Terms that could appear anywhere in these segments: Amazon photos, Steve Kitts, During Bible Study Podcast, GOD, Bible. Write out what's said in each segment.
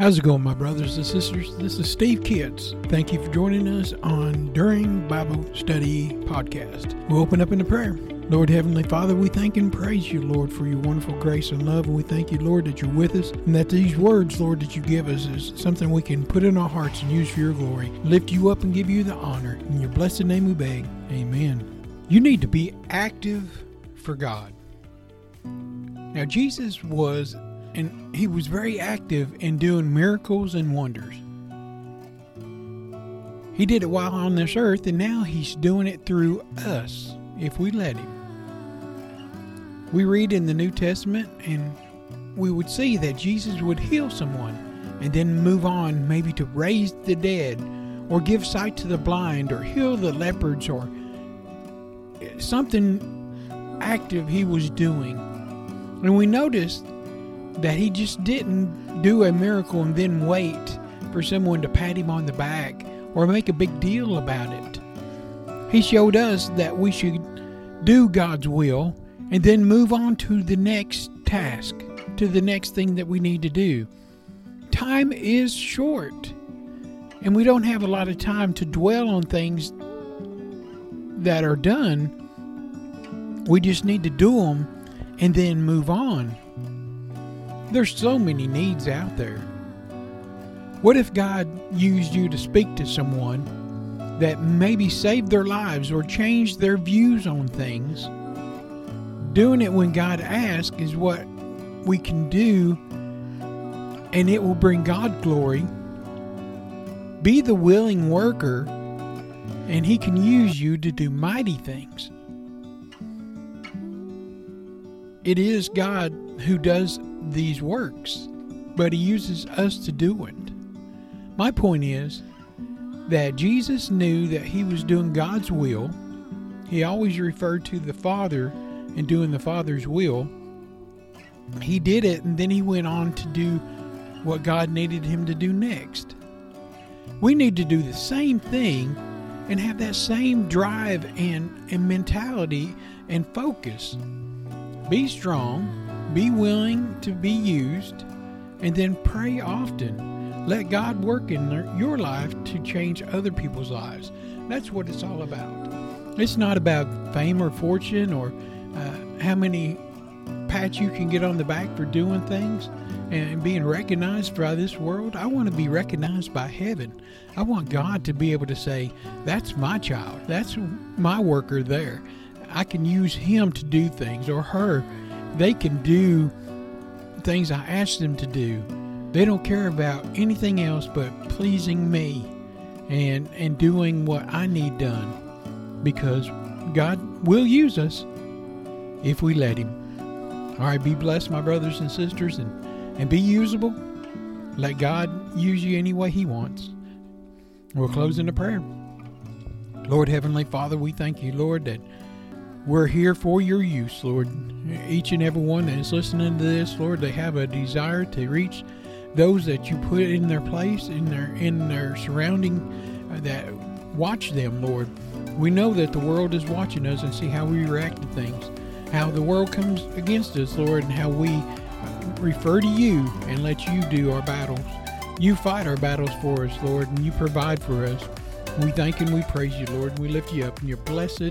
How's it going, my brothers and sisters? This is Steve Kitts. Thank you for joining us on During Bible Study Podcast. We'll open up in prayer. Lord Heavenly Father, we thank and praise you, Lord, for your wonderful grace and love. And we thank you, Lord, that you're with us and that these words, Lord, that you give us is something we can put in our hearts and use for your glory. Lift you up and give you the honor. In your blessed name we beg. Amen. You need to be active for God. Now, Jesus was, and he was very active in doing miracles and wonders. He did it while on this earth, and now he's doing it through us if we let him. We read in the New Testament and we would see that Jesus would heal someone and then move on maybe to raise the dead or give sight to the blind or heal the lepers or something active he was doing. And we noticed that he just didn't do a miracle and then wait for someone to pat him on the back or make a big deal about it. He showed us that we should do God's will and then move on to the next task, to the next thing that we need to do. Time is short, and we don't have a lot of time to dwell on things that are done. We just need to do them and then move on. There's so many needs out there. What if God used you to speak to someone that maybe saved their lives or changed their views on things? Doing it when God asks is what we can do, and it will bring God glory. Be the willing worker, and he can use you to do mighty things. It is God who does these works, but he uses us to do it. My point is that Jesus knew that he was doing God's will. He always referred to the Father and doing the Father's will. He did it, and then he went on to do what God needed him to do next. We need to do the same thing and have that same drive and mentality and focus. Be strong. Be willing to be used, and then pray often. Let God work in your life to change other people's lives. That's what it's all about. It's not about fame or fortune or how many pats you can get on the back for doing things and being recognized by this world. I want to be recognized by heaven. I want God to be able to say, that's my child. That's my worker there. I can use him to do things, or her. They can do things I ask them to do. They don't care about anything else but pleasing me and doing what I need done, because God will use us if we let him. All right, be blessed, my brothers and sisters, and be usable. Let God use you any way he wants. We'll close in a prayer. Lord Heavenly Father, we thank you, Lord, that we're here for your use, Lord. Each and every one that is listening to this, Lord, they have a desire to reach those that you put in their place, in their surrounding, that watch them, Lord. We know that the world is watching us and see how we react to things, how the world comes against us, Lord, and how we refer to you and let you do our battles. You fight our battles for us, Lord, and you provide for us. We thank and we praise you, Lord, and we lift you up in your blessed,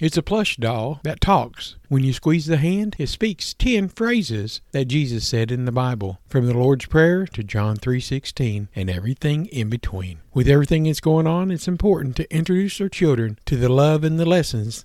It's a plush doll that talks. When you squeeze the hand, it speaks 10 phrases that Jesus said in the Bible, from the Lord's Prayer to John 3:16 and everything in between. With everything that's going on, it's important to introduce our children to the love and the lessons